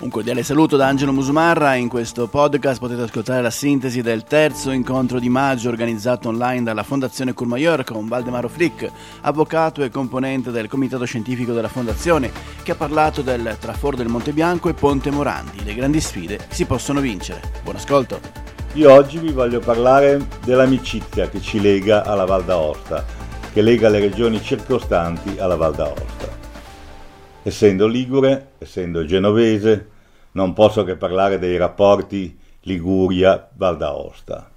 Un cordiale saluto da Angelo Musumarra. In questo podcast potete ascoltare la sintesi del terzo incontro di maggio organizzato online dalla Fondazione Courmayeur con Waldemaro Flick, avvocato e componente del comitato scientifico della Fondazione, che ha parlato del Traforo del Monte Bianco e Ponte Morandi, le grandi sfide che si possono vincere. Buon ascolto. Io oggi vi voglio parlare dell'amicizia che ci lega alla Val d'Aosta, che lega le regioni circostanti alla Val d'Aosta. Essendo ligure, essendo genovese, non posso che parlare dei rapporti Liguria-Val d'Aosta.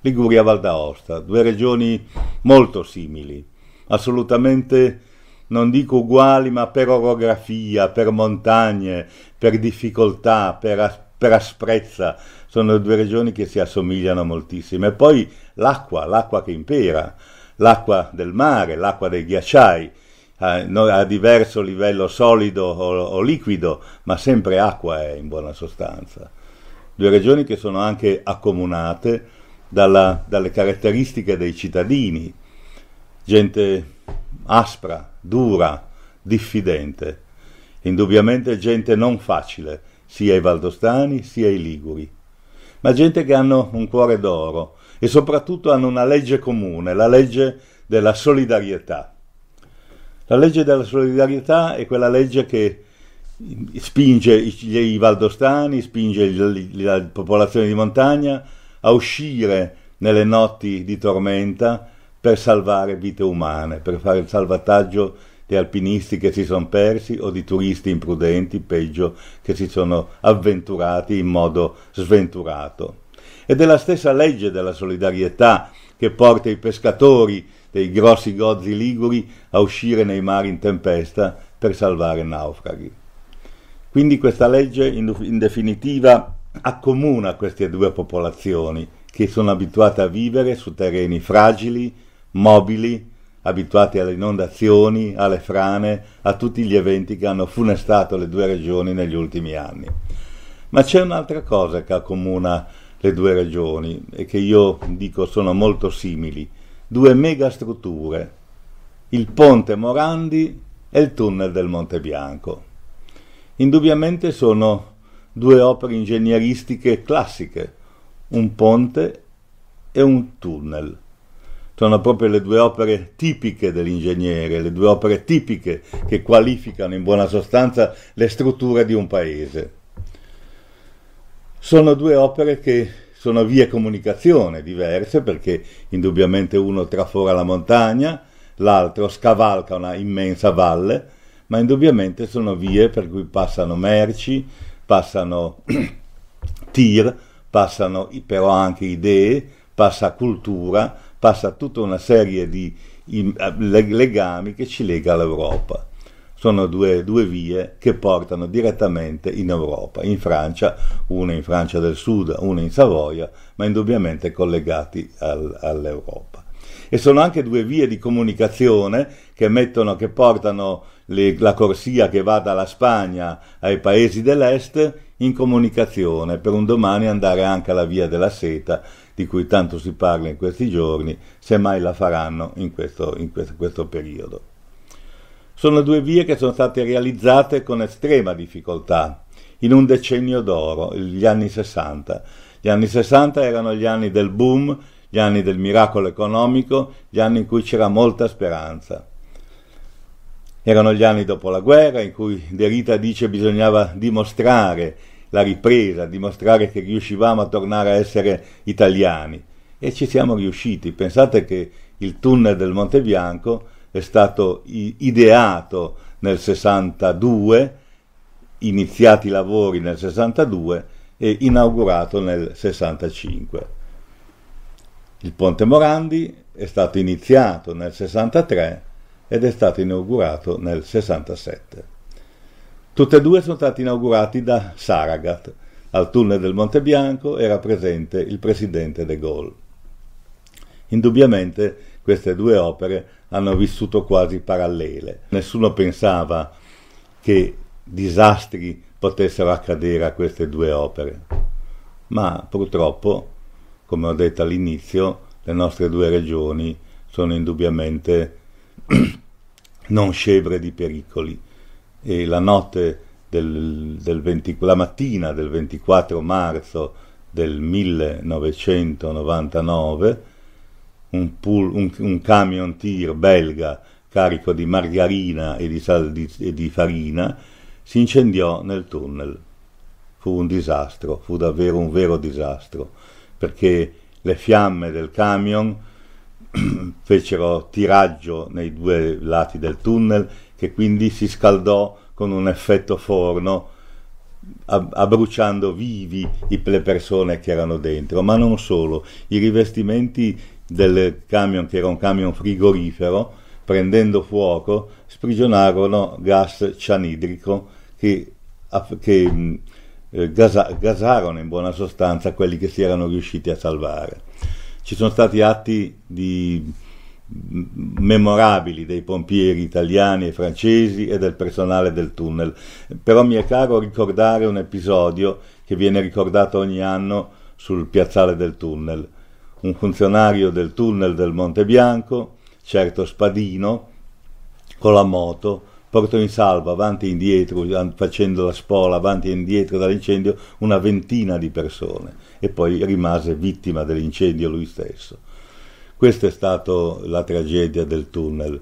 Liguria-Val d'Aosta, due regioni molto simili, assolutamente non dico uguali, ma per orografia, per montagne, per difficoltà, per asprezza, sono due regioni che si assomigliano moltissimo. E poi l'acqua che impera, l'acqua del mare, l'acqua dei ghiacciai, a diverso livello solido o liquido, ma sempre acqua è in buona sostanza. Due regioni che sono anche accomunate dalle caratteristiche dei cittadini, gente aspra, dura, diffidente, indubbiamente gente non facile, sia i valdostani sia i liguri, ma gente che hanno un cuore d'oro e soprattutto hanno una legge comune, la legge della solidarietà. La legge della solidarietà è quella legge che spinge i valdostani, spinge la popolazione di montagna a uscire nelle notti di tormenta per salvare vite umane, per fare il salvataggio di alpinisti che si sono persi o di turisti imprudenti, peggio, che si sono avventurati in modo sventurato. Ed è la stessa legge della solidarietà che porta i pescatori dei grossi gozzi liguri a uscire nei mari in tempesta per salvare naufraghi. Quindi questa legge in definitiva accomuna queste due popolazioni che sono abituate a vivere su terreni fragili, mobili, abituati alle inondazioni, alle frane, a tutti gli eventi che hanno funestato le due regioni negli ultimi anni. Ma c'è un'altra cosa che accomuna le due regioni e che io dico sono molto simili. Due megastrutture, il Ponte Morandi e il Tunnel del Monte Bianco. Indubbiamente sono due opere ingegneristiche classiche, un ponte e un tunnel. Sono proprio le due opere tipiche dell'ingegnere, le due opere tipiche che qualificano in buona sostanza le strutture di un paese. Sono due opere che sono vie comunicazione diverse, perché indubbiamente uno trafora la montagna, l'altro scavalca una immensa valle, ma indubbiamente sono vie per cui passano merci, passano tir, passano però anche idee, passa cultura, passa tutta una serie di legami che ci lega all'Europa. Sono due vie che portano direttamente in Europa, in Francia, una in Francia del Sud, una in Savoia, ma indubbiamente collegati all'Europa. E sono anche due vie di comunicazione che portano la corsia che va dalla Spagna ai paesi dell'est in comunicazione, per un domani andare anche alla Via della Seta, di cui tanto si parla in questi giorni, semmai la faranno in questo periodo. Sono due vie che sono state realizzate con estrema difficoltà, in un decennio d'oro, gli anni 60. Gli anni 60 erano gli anni del boom, gli anni del miracolo economico, gli anni in cui c'era molta speranza. Erano gli anni dopo la guerra, in cui Derrida dice che bisognava dimostrare la ripresa, dimostrare che riuscivamo a tornare a essere italiani. E ci siamo riusciti. Pensate che il tunnel del Monte Bianco è stato ideato nel 62, iniziati i lavori nel 62 e inaugurato nel 65. Il Ponte Morandi è stato iniziato nel 63 ed è stato inaugurato nel 67. Tutte e due sono stati inaugurati da Saragat. Al tunnel del Monte Bianco era presente il presidente de Gaulle. Indubbiamente queste due opere hanno vissuto quasi parallele. Nessuno pensava che disastri potessero accadere a queste due opere, ma purtroppo, come ho detto all'inizio, le nostre due regioni sono indubbiamente non scevre di pericoli, e la notte la mattina del 24 marzo del 1999 un camion tir belga carico di margarina e di farina si incendiò nel tunnel. Fu un disastro, fu davvero un vero disastro, perché le fiamme del camion fecero tiraggio nei due lati del tunnel, che quindi si scaldò con un effetto forno, abbruciando vivi le persone che erano dentro. Ma non solo, i rivestimenti del camion, che era un camion frigorifero, prendendo fuoco sprigionarono gas cianidrico che gasarono in buona sostanza quelli che si erano riusciti a salvare. Ci sono stati atti memorabili dei pompieri italiani e francesi e del personale del tunnel, però mi è caro ricordare un episodio che viene ricordato ogni anno sul piazzale del tunnel. Un funzionario del tunnel del Monte Bianco, certo Spadino, con la moto portò in salvo avanti e indietro, facendo la spola avanti e indietro dall'incendio, una ventina di persone, e poi rimase vittima dell'incendio lui stesso. Questa è stata la tragedia del tunnel.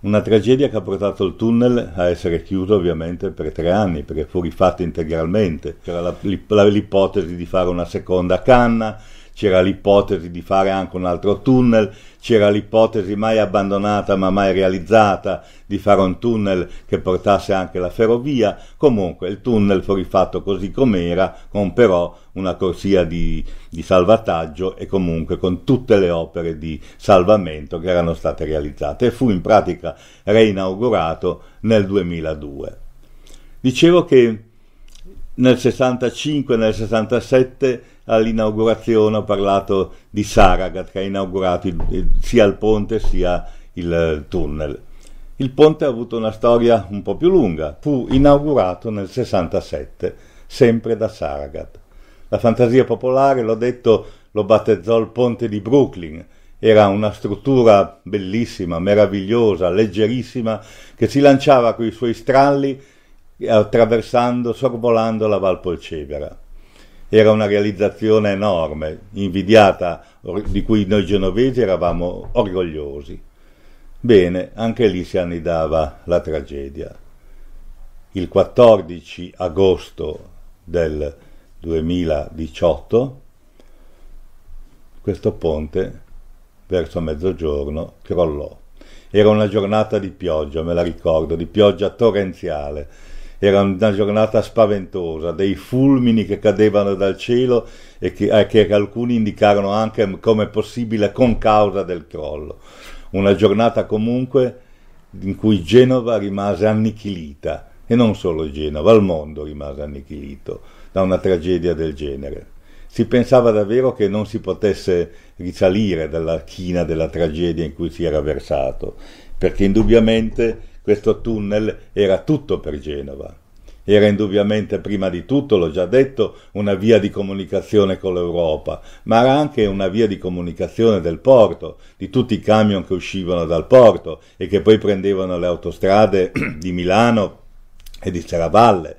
Una tragedia che ha portato il tunnel a essere chiuso ovviamente per 3 anni, perché fu rifatto integralmente. C'era l'ipotesi di fare una seconda canna, c'era l'ipotesi di fare anche un altro tunnel, c'era l'ipotesi mai abbandonata ma mai realizzata di fare un tunnel che portasse anche la ferrovia. Comunque il tunnel fu rifatto così com'era, con però una corsia di salvataggio e comunque con tutte le opere di salvamento che erano state realizzate, e fu in pratica reinaugurato nel 2002. Dicevo che nel 65 e nel 67 all'inaugurazione ho parlato di Saragat, che ha inaugurato sia il ponte sia il tunnel. Il ponte ha avuto una storia un po' più lunga, fu inaugurato nel 67, sempre da Saragat. La fantasia popolare, l'ho detto, lo battezzò il ponte di Brooklyn. Era una struttura bellissima, meravigliosa, leggerissima, che si lanciava coi suoi stralli attraversando, sorvolando la Val Polcevera. Era una realizzazione enorme, invidiata, di cui noi genovesi eravamo orgogliosi. Bene, anche lì si annidava la tragedia. Il 14 agosto del 2018, questo ponte, verso mezzogiorno, crollò. Era una giornata di pioggia, me la ricordo, di pioggia torrenziale. Era una giornata spaventosa, dei fulmini che cadevano dal cielo e che alcuni indicarono anche come possibile concausa del crollo. Una giornata comunque in cui Genova rimase annichilita, e non solo Genova, il mondo rimase annichilito da una tragedia del genere. Si pensava davvero che non si potesse risalire dalla china della tragedia in cui si era versato, perché indubbiamente questo tunnel era tutto per Genova. Era indubbiamente, prima di tutto, l'ho già detto, una via di comunicazione con l'Europa, ma era anche una via di comunicazione del porto, di tutti i camion che uscivano dal porto e che poi prendevano le autostrade di Milano e di Serravalle.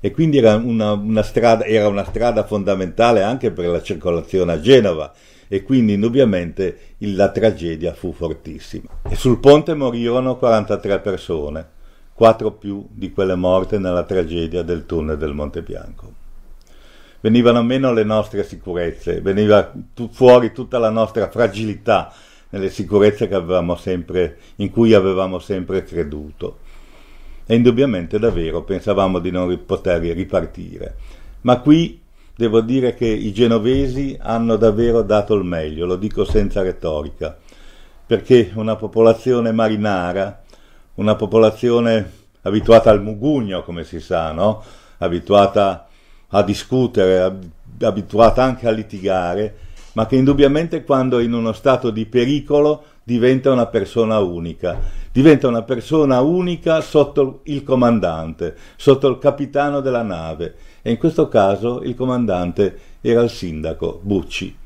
E quindi era una strada fondamentale anche per la circolazione a Genova, e quindi indubbiamente la tragedia fu fortissima. E sul ponte morirono 43 persone, 4 più di quelle morte nella tragedia del tunnel del Monte Bianco. Venivano meno le nostre sicurezze, veniva fuori tutta la nostra fragilità nelle sicurezze che in cui avevamo sempre creduto. E indubbiamente davvero pensavamo di non poter ripartire. Ma qui devo dire che i genovesi hanno davvero dato il meglio, lo dico senza retorica, perché una popolazione marinara, una popolazione abituata al mugugno, come si sa, no? Abituata a discutere, abituata anche a litigare, ma che indubbiamente quando è in uno stato di pericolo diventa una persona unica sotto il comandante, sotto il capitano della nave, e in questo caso il comandante era il sindaco Bucci.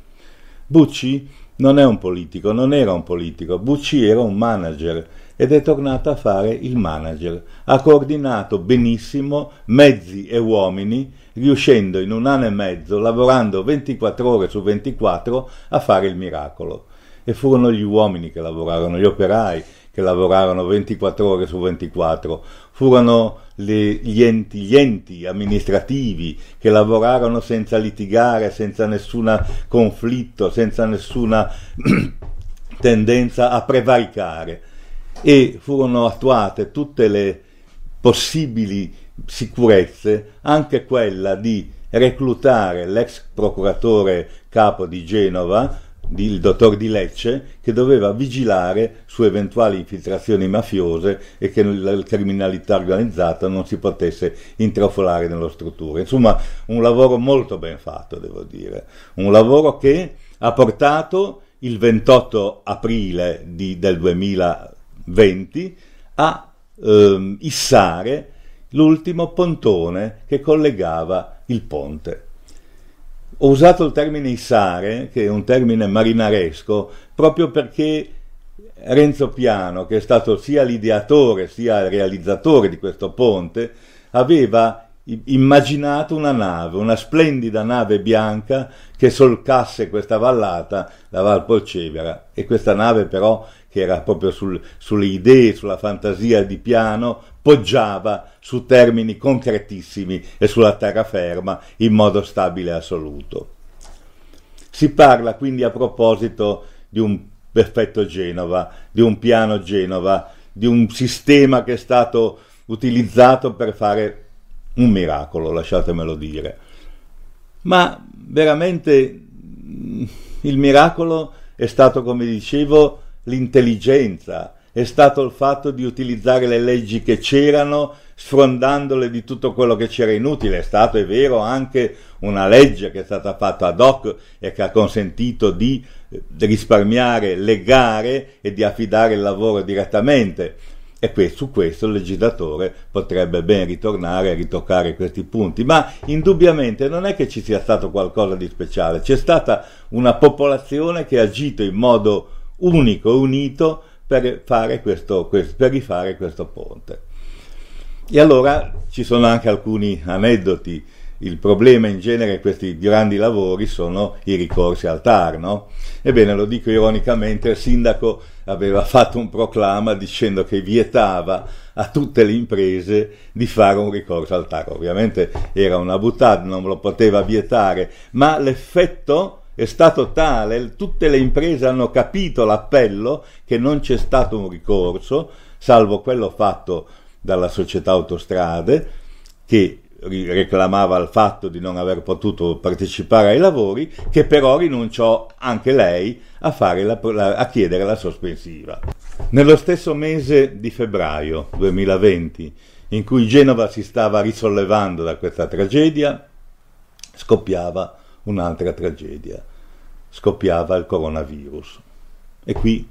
Bucci non era un politico, Bucci era un manager, ed è tornato a fare il manager. Ha coordinato benissimo mezzi e uomini, riuscendo in un anno e mezzo, lavorando 24 ore su 24, a fare il miracolo. E furono gli uomini che lavorarono, gli operai che lavorarono 24 ore su 24, furono gli enti amministrativi che lavorarono senza litigare, senza nessun conflitto, senza nessuna tendenza a prevaricare, e furono attuate tutte le possibili sicurezze, anche quella di reclutare l'ex procuratore capo di Genova, il dottor Di Lecce, che doveva vigilare su eventuali infiltrazioni mafiose e che la criminalità organizzata non si potesse intrafolare nelle strutture. Insomma, un lavoro molto ben fatto, devo dire, un lavoro che ha portato il 28 aprile del 2020 a issare l'ultimo pontone che collegava il ponte. Ho usato il termine issare, che è un termine marinaresco, proprio perché Renzo Piano, che è stato sia l'ideatore sia il realizzatore di questo ponte, aveva immaginato una nave, una splendida nave bianca che solcasse questa vallata, la Val Polcevera, e questa nave però, che era proprio sulle idee, sulla fantasia di Piano, poggiava su termini concretissimi e sulla terraferma in modo stabile e assoluto. Si parla quindi, a proposito, di un perfetto Genova, di un piano Genova, di un sistema che è stato utilizzato per fare un miracolo, lasciatemelo dire. Ma veramente il miracolo è stato, come dicevo, l'intelligenza, è stato il fatto di utilizzare le leggi che c'erano, sfrondandole di tutto quello che c'era inutile. È stato, è vero, anche una legge che è stata fatta ad hoc e che ha consentito di risparmiare le gare e di affidare il lavoro direttamente. E su questo il legislatore potrebbe ben ritornare e ritoccare questi punti, ma indubbiamente non è che ci sia stato qualcosa di speciale, c'è stata una popolazione che ha agito in modo unico e unito per rifare questo ponte. E allora ci sono anche alcuni aneddoti. Il problema in genere, questi grandi lavori, sono i ricorsi al TAR, no? Ebbene, lo dico ironicamente, il sindaco aveva fatto un proclama dicendo che vietava a tutte le imprese di fare un ricorso al TAR. Ovviamente era una buttata, non lo poteva vietare, ma l'effetto è stato tale, tutte le imprese hanno capito l'appello, che non c'è stato un ricorso, salvo quello fatto dalla società Autostrade, che reclamava il fatto di non aver potuto partecipare ai lavori, che però rinunciò anche lei a chiedere la sospensiva. Nello stesso mese di febbraio 2020, in cui Genova si stava risollevando da questa tragedia, scoppiava un'altra tragedia, scoppiava il coronavirus. E qui,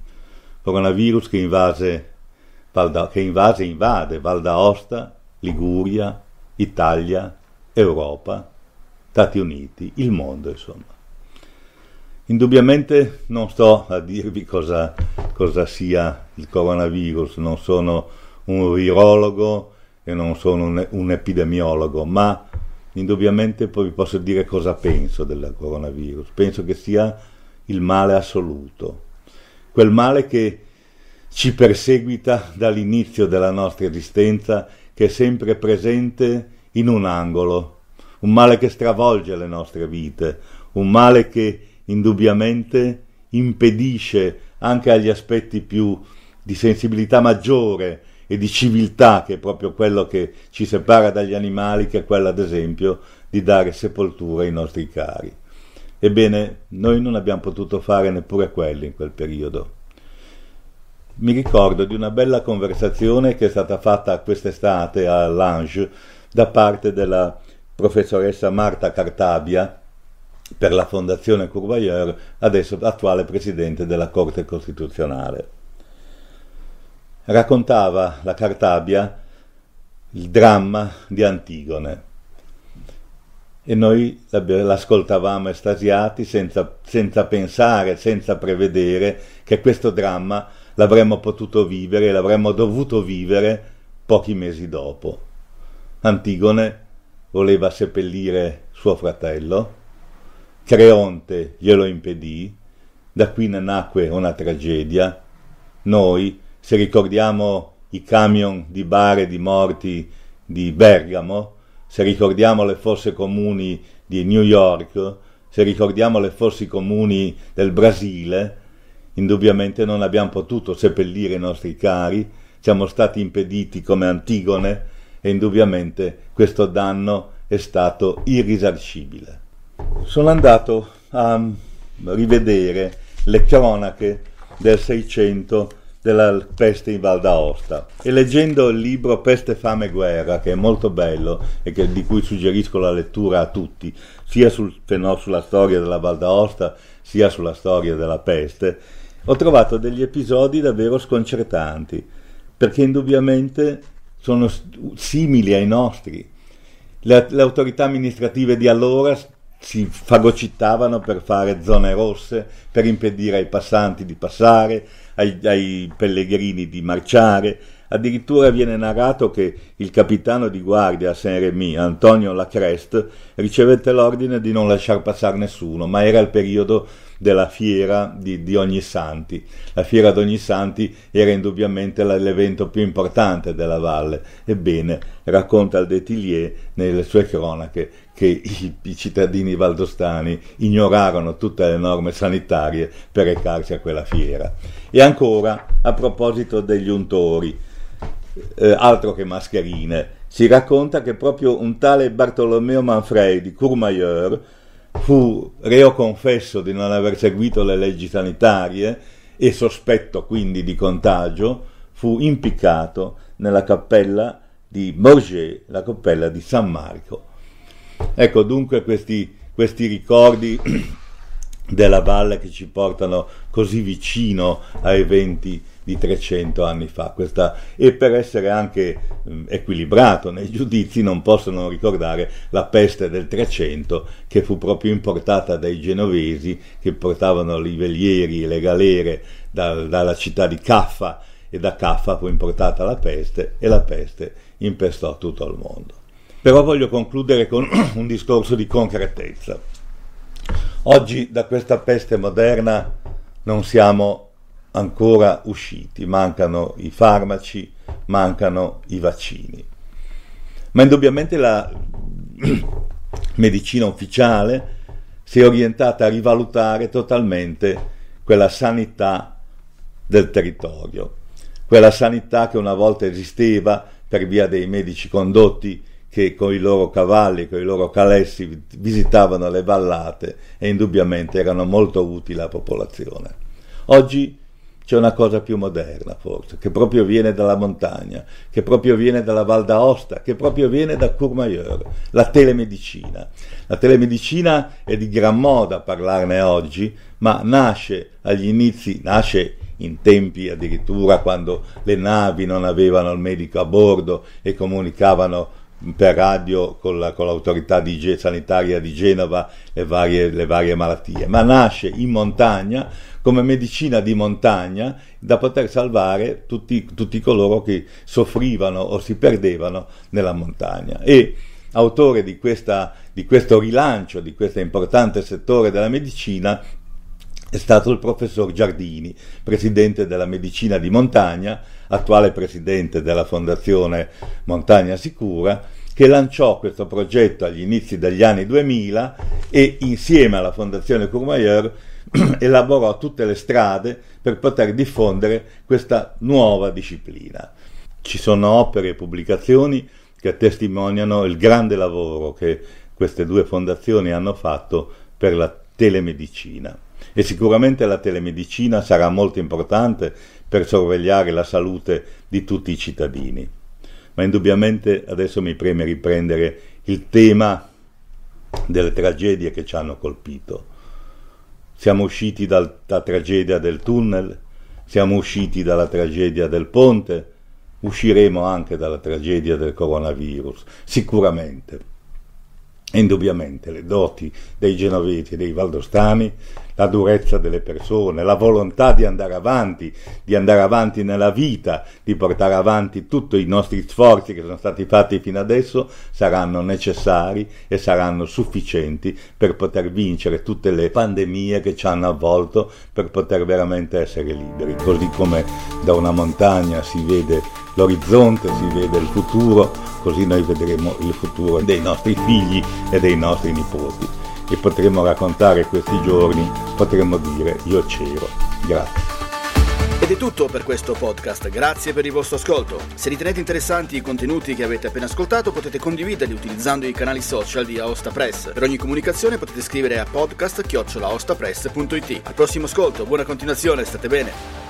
coronavirus che invade Val d'Aosta, Liguria, Italia, Europa, Stati Uniti, il mondo, insomma. Indubbiamente non sto a dirvi cosa sia il coronavirus, non sono un virologo e non sono un epidemiologo, ma indubbiamente poi vi posso dire cosa penso del coronavirus. Penso che sia il male assoluto, quel male che ci perseguita dall'inizio della nostra esistenza, che è sempre presente in un angolo, un male che stravolge le nostre vite, un male che indubbiamente impedisce anche agli aspetti più di sensibilità maggiore e di civiltà, che è proprio quello che ci separa dagli animali, che è quello, ad esempio, di dare sepoltura ai nostri cari. Ebbene, noi non abbiamo potuto fare neppure quello in quel periodo. Mi ricordo di una bella conversazione che è stata fatta quest'estate a Lange da parte della professoressa Marta Cartabia per la Fondazione Courmayeur, adesso attuale presidente della Corte Costituzionale. Raccontava la Cartabia il dramma di Antigone e noi l'ascoltavamo estasiati, senza pensare, senza prevedere che questo dramma l'avremmo potuto vivere, l'avremmo dovuto vivere pochi mesi dopo. Antigone voleva seppellire suo fratello, Creonte glielo impedì, da qui nacque una tragedia. Noi, se ricordiamo i camion di bare di morti di Bergamo, se ricordiamo le fosse comuni di New York, se ricordiamo le fosse comuni del Brasile, indubbiamente non abbiamo potuto seppellire i nostri cari, siamo stati impediti come Antigone e indubbiamente questo danno è stato irrisarcibile. Sono andato a rivedere le cronache del 600 della peste in Val d'Aosta e leggendo il libro Peste, Fame e Guerra, che è molto bello e di cui suggerisco la lettura a tutti, sia sulla storia della Val d'Aosta sia sulla storia della peste, ho trovato degli episodi davvero sconcertanti, perché indubbiamente sono simili ai nostri. Le autorità amministrative di allora si fagocitavano per fare zone rosse, per impedire ai passanti di passare, ai pellegrini di marciare. Addirittura viene narrato che il capitano di guardia a Saint-Rémy, Antonio Lacrest, ricevette l'ordine di non lasciar passare nessuno, ma era il periodo della fiera di Ognissanti. La fiera di Ognissanti era indubbiamente l'evento più importante della valle. Ebbene, racconta il Detilier nelle sue cronache che i cittadini valdostani ignorarono tutte le norme sanitarie per recarsi a quella fiera. E ancora, a proposito degli untori, altro che mascherine, si racconta che proprio un tale Bartolomeo Manfredi, Courmayeur, fu reo confesso di non aver seguito le leggi sanitarie e sospetto quindi di contagio, fu impiccato nella cappella di Morgex, la cappella di San Marco. Ecco dunque questi ricordi della valle che ci portano così vicino a eventi di 300 anni fa. E per essere anche equilibrato nei giudizi non posso non ricordare la peste del 300, che fu proprio importata dai genovesi, che portavano i velieri e le galere dalla città di Caffa, e da Caffa fu importata la peste e la peste impestò tutto il mondo. Però voglio concludere con un discorso di concretezza. Oggi da questa peste moderna non siamo ancora usciti, mancano i farmaci, mancano i vaccini, ma indubbiamente la medicina ufficiale si è orientata a rivalutare totalmente quella sanità del territorio, quella sanità che una volta esisteva per via dei medici condotti che con i loro cavalli, con i loro calessi visitavano le vallate e indubbiamente erano molto utili alla popolazione. Oggi c'è una cosa più moderna forse, che proprio viene dalla montagna, che proprio viene dalla Val d'Aosta, che proprio viene da Courmayeur, la telemedicina. La telemedicina è di gran moda parlarne oggi, ma nasce in tempi addirittura quando le navi non avevano il medico a bordo e comunicavano per radio con l'autorità sanitaria di Genova le varie malattie, ma nasce in montagna come medicina di montagna da poter salvare tutti coloro che soffrivano o si perdevano nella montagna. E autore di questo rilancio, di questo importante settore della medicina, è stato il professor Giardini, presidente della medicina di montagna, attuale presidente della Fondazione Montagna Sicura, che lanciò questo progetto agli inizi degli anni 2000 e insieme alla Fondazione Courmayeur elaborò tutte le strade per poter diffondere questa nuova disciplina. Ci sono opere e pubblicazioni che testimoniano il grande lavoro che queste due fondazioni hanno fatto per la telemedicina. E sicuramente la telemedicina sarà molto importante per sorvegliare la salute di tutti i cittadini. Ma indubbiamente adesso mi preme riprendere il tema delle tragedie che ci hanno colpito. Siamo usciti dalla tragedia del tunnel, siamo usciti dalla tragedia del ponte, usciremo anche dalla tragedia del coronavirus, sicuramente. E indubbiamente le doti dei genovesi e dei valdostani, la durezza delle persone, la volontà di andare avanti nella vita, di portare avanti tutti i nostri sforzi che sono stati fatti fino adesso, saranno necessari e saranno sufficienti per poter vincere tutte le pandemie che ci hanno avvolto, per poter veramente essere liberi. Così come da una montagna si vede l'orizzonte, si vede il futuro, così noi vedremo il futuro dei nostri figli e dei nostri nipoti e potremo raccontare questi giorni, potremo dire io c'ero. Grazie. Ed è tutto per questo podcast, grazie per il vostro ascolto. Se ritenete interessanti i contenuti che avete appena ascoltato potete condividerli utilizzando i canali social di Aosta Press. Per ogni comunicazione potete scrivere a podcast@aostapress.it. Al prossimo ascolto, buona continuazione, state bene!